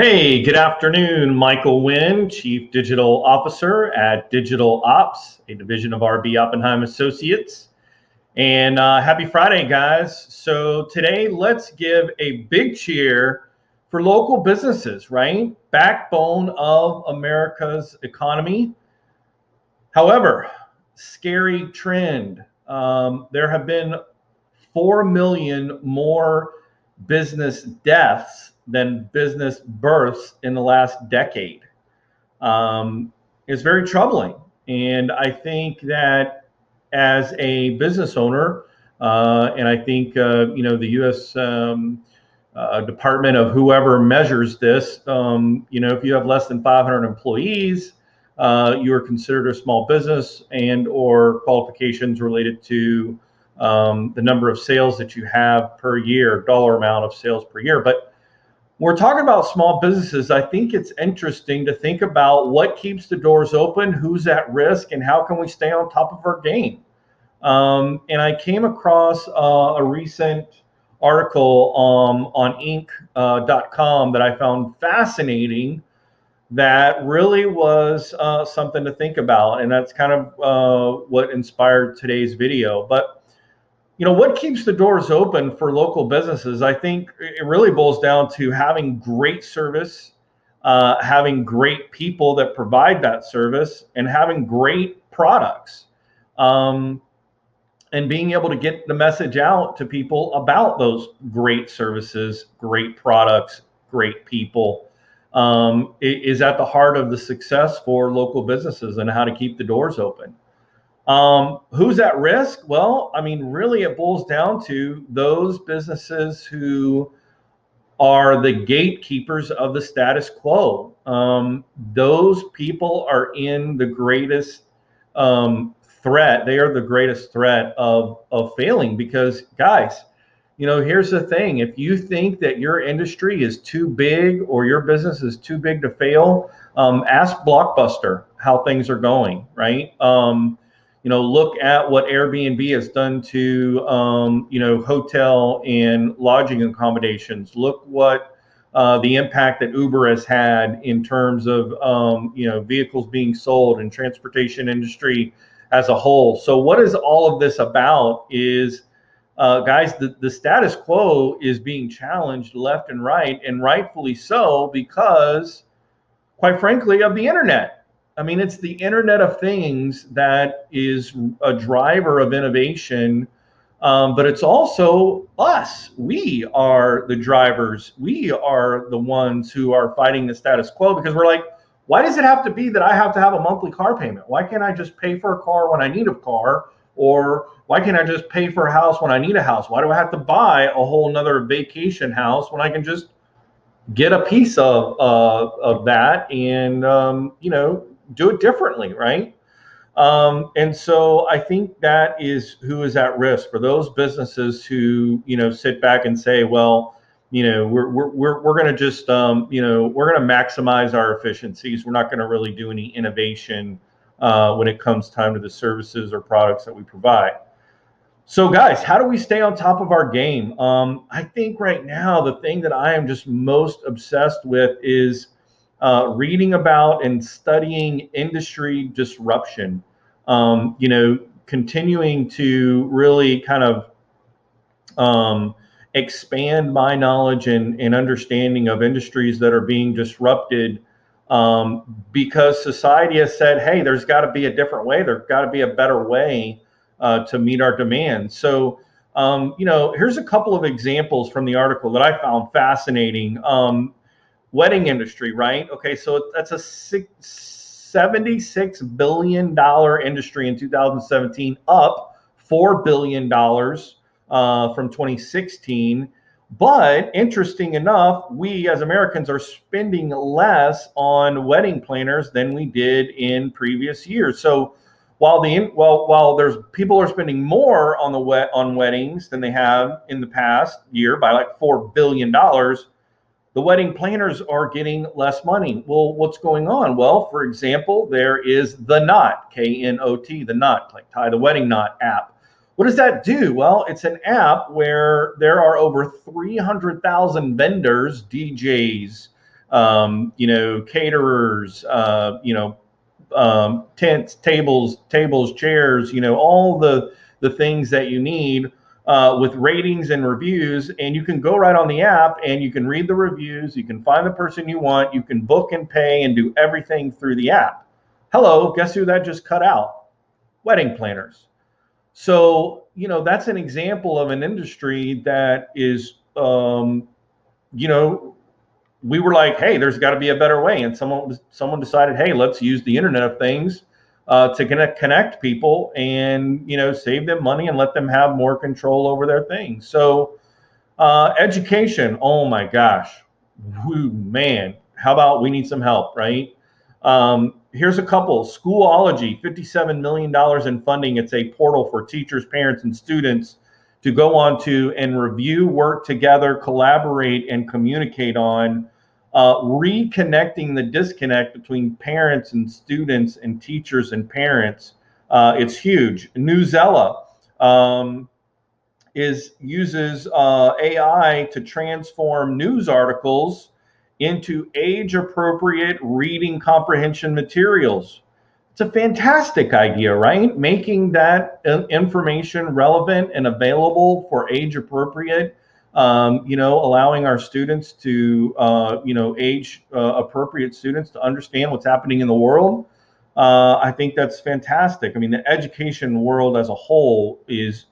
Hey, good afternoon. Michael Wynn, Chief Digital Officer at Digital Ops, a division of RB Oppenheim Associates. And happy Friday, guys. So today, let's give a big cheer for local businesses, right? Backbone of America's economy. However, scary trend. There have been 4 million more business deaths than business births in the last decade. It's very troubling. And I think that as a business owner, and I think, the U.S. Department of whoever measures this, if you have less than 500 employees, you are considered a small business, and or qualifications related to the number of sales that you have per year, dollar amount of sales per year. But we're talking about small businesses. I think it's interesting to think about what keeps the doors open, who's at risk, and how can we stay on top of our game. And I came across a recent article on Inc.com that I found fascinating, that really was something to think about. And that's kind of what inspired today's video. But what keeps the doors open for local businesses? I think it really boils down to having great service, having great people that provide that service, and having great products, and being able to get the message out to people about those great services, great products, great people, is at the heart of the success for local businesses and how to keep the doors open. Who's at risk? Well, I mean, really it boils down to those businesses who are the gatekeepers of the status quo. Those people are in the greatest threat. They are the greatest threat of failing, because guys, here's the thing. If you think that your industry is too big or your business is too big to fail, ask Blockbuster how things are going, right? Look at what Airbnb has done to, hotel and lodging accommodations. Look what the impact that Uber has had in terms of, vehicles being sold and transportation industry as a whole. So what is all of this about is, guys, the status quo is being challenged left and right, and rightfully so, because quite frankly of the internet. I mean, it's the Internet of Things that is a driver of innovation, but it's also us. We are the drivers. We are the ones who are fighting the status quo, because we're like, why does it have to be that I have to have a monthly car payment? Why can't I just pay for a car when I need a car? Or why can't I just pay for a house when I need a house? Why do I have to buy a whole nother vacation house when I can just get a piece of that and, do it differently, right? And so I think that is who is at risk, for those businesses who, sit back and say, well, we're going to just, we're going to maximize our efficiencies. We're not going to really do any innovation when it comes time to the services or products that we provide. So guys, how do we stay on top of our game? I think right now, the thing that I am just most obsessed with is reading about and studying industry disruption, continuing to really kind of expand my knowledge and understanding of industries that are being disrupted, because society has said, hey, there's got to be a different way. There's got to be a better way to meet our demand. So, here's a couple of examples from the article that I found fascinating. Wedding industry, right? Okay, so that's a $76 billion industry in 2017, up $4 billion from 2016. But interesting enough, we as Americans are spending less on wedding planners than we did in previous years. So while there's people are spending more on on weddings than they have in the past year by like $4 billion, the wedding planners are getting less money. Well, what's going on? Well, for example, there is the Knot, K-N-O-T, the Knot, like tie the wedding knot app. What does that do? Well, it's an app where there are over 300,000 vendors, DJs, caterers, tents, tables, chairs, all the things that you need, with ratings and reviews. And you can go right on the app and you can read the reviews. You can find the person you want. You can book and pay and do everything through the app. Hello, guess who that just cut out? Wedding planners. So, that's an example of an industry that is, we were like, hey, there's got to be a better way. And someone decided, hey, let's use the Internet of Things to connect people and, save them money and let them have more control over their things. So education, oh my gosh, woo, man, how about we need some help, right? Here's a couple. Schoology, $57 million in funding. It's a portal for teachers, parents, and students to go on to and review, work together, collaborate, and communicate on reconnecting the disconnect between parents and students and teachers and parents. It's huge. Newsela uses AI to transform news articles into age-appropriate reading comprehension materials. It's a fantastic idea, right? Making that information relevant and available for age appropriate, allowing our students to, age appropriate students to understand what's happening in the world. I think that's fantastic. I mean, the education world as a whole is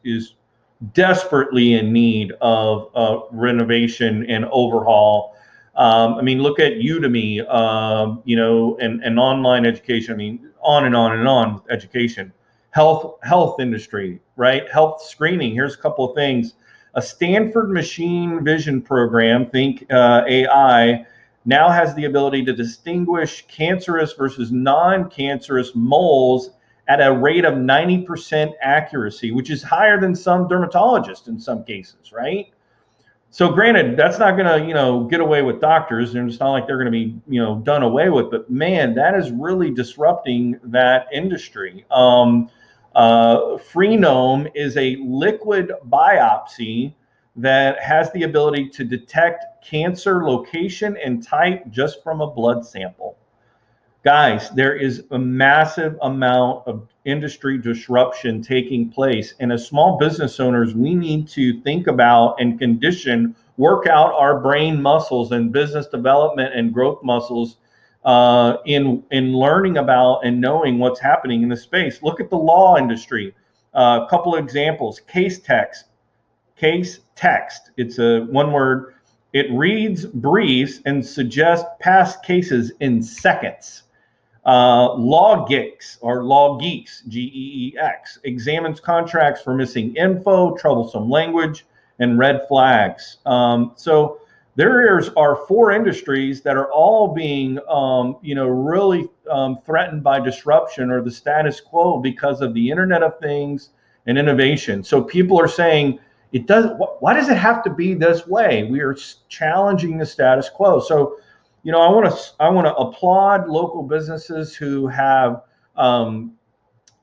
desperately in need of renovation and overhaul. Look at Udemy, and online education. I mean, on and on and on with education. Health industry, right? Health screening. Here's a couple of things. A Stanford machine vision program, think AI, now has the ability to distinguish cancerous versus non-cancerous moles at a rate of 90% accuracy, which is higher than some dermatologists in some cases, right? So granted, that's not going to, get away with doctors, and it's not like they're going to be, done away with, but man, that is really disrupting that industry. Freenome is a liquid biopsy that has the ability to detect cancer location and type just from a blood sample. Guys, there is a massive amount of industry disruption taking place. And as small business owners, we need to think about and condition, work out our brain muscles and business development and growth muscles in learning about and knowing what's happening in the space. Look at the law industry. A couple of examples. Case text. It's a one word. It reads briefs and suggests past cases in seconds. Law geeks, Geex, examines contracts for missing info, troublesome language, and red flags. So there are four industries that are all being, really threatened by disruption or the status quo because of the Internet of Things and innovation. So people are saying, why does it have to be this way? We are challenging the status quo. So, I want to applaud local businesses who have,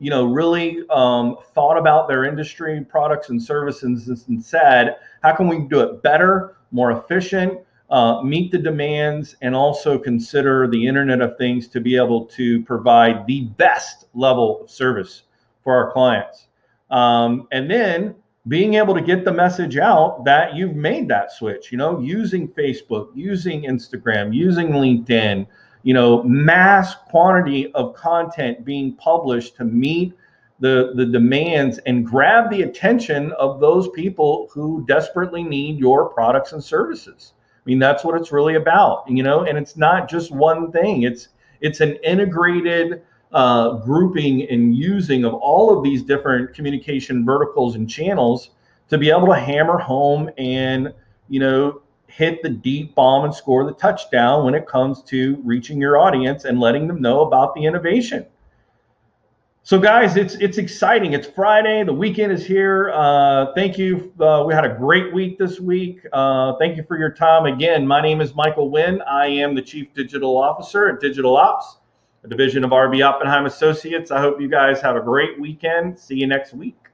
really thought about their industry, products and services and said, how can we do it better, more efficient, meet the demands, and also consider the Internet of Things to be able to provide the best level of service for our clients. And then being able to get the message out that you've made that switch, using Facebook, using Instagram, using LinkedIn, mass quantity of content being published to meet the demands and grab the attention of those people who desperately need your products and services. I mean, that's what it's really about, and it's not just one thing. It's an integrated grouping and using of all of these different communication verticals and channels to be able to hammer home and, hit the deep bomb and score the touchdown when it comes to reaching your audience and letting them know about the innovation. So guys, it's exciting. It's Friday. The weekend is here. Thank you. We had a great week this week. Thank you for your time. Again, my name is Michael Wynn. I am the Chief Digital Officer at Digital Ops, a division of RB Oppenheim Associates. I hope you guys have a great weekend. See you next week.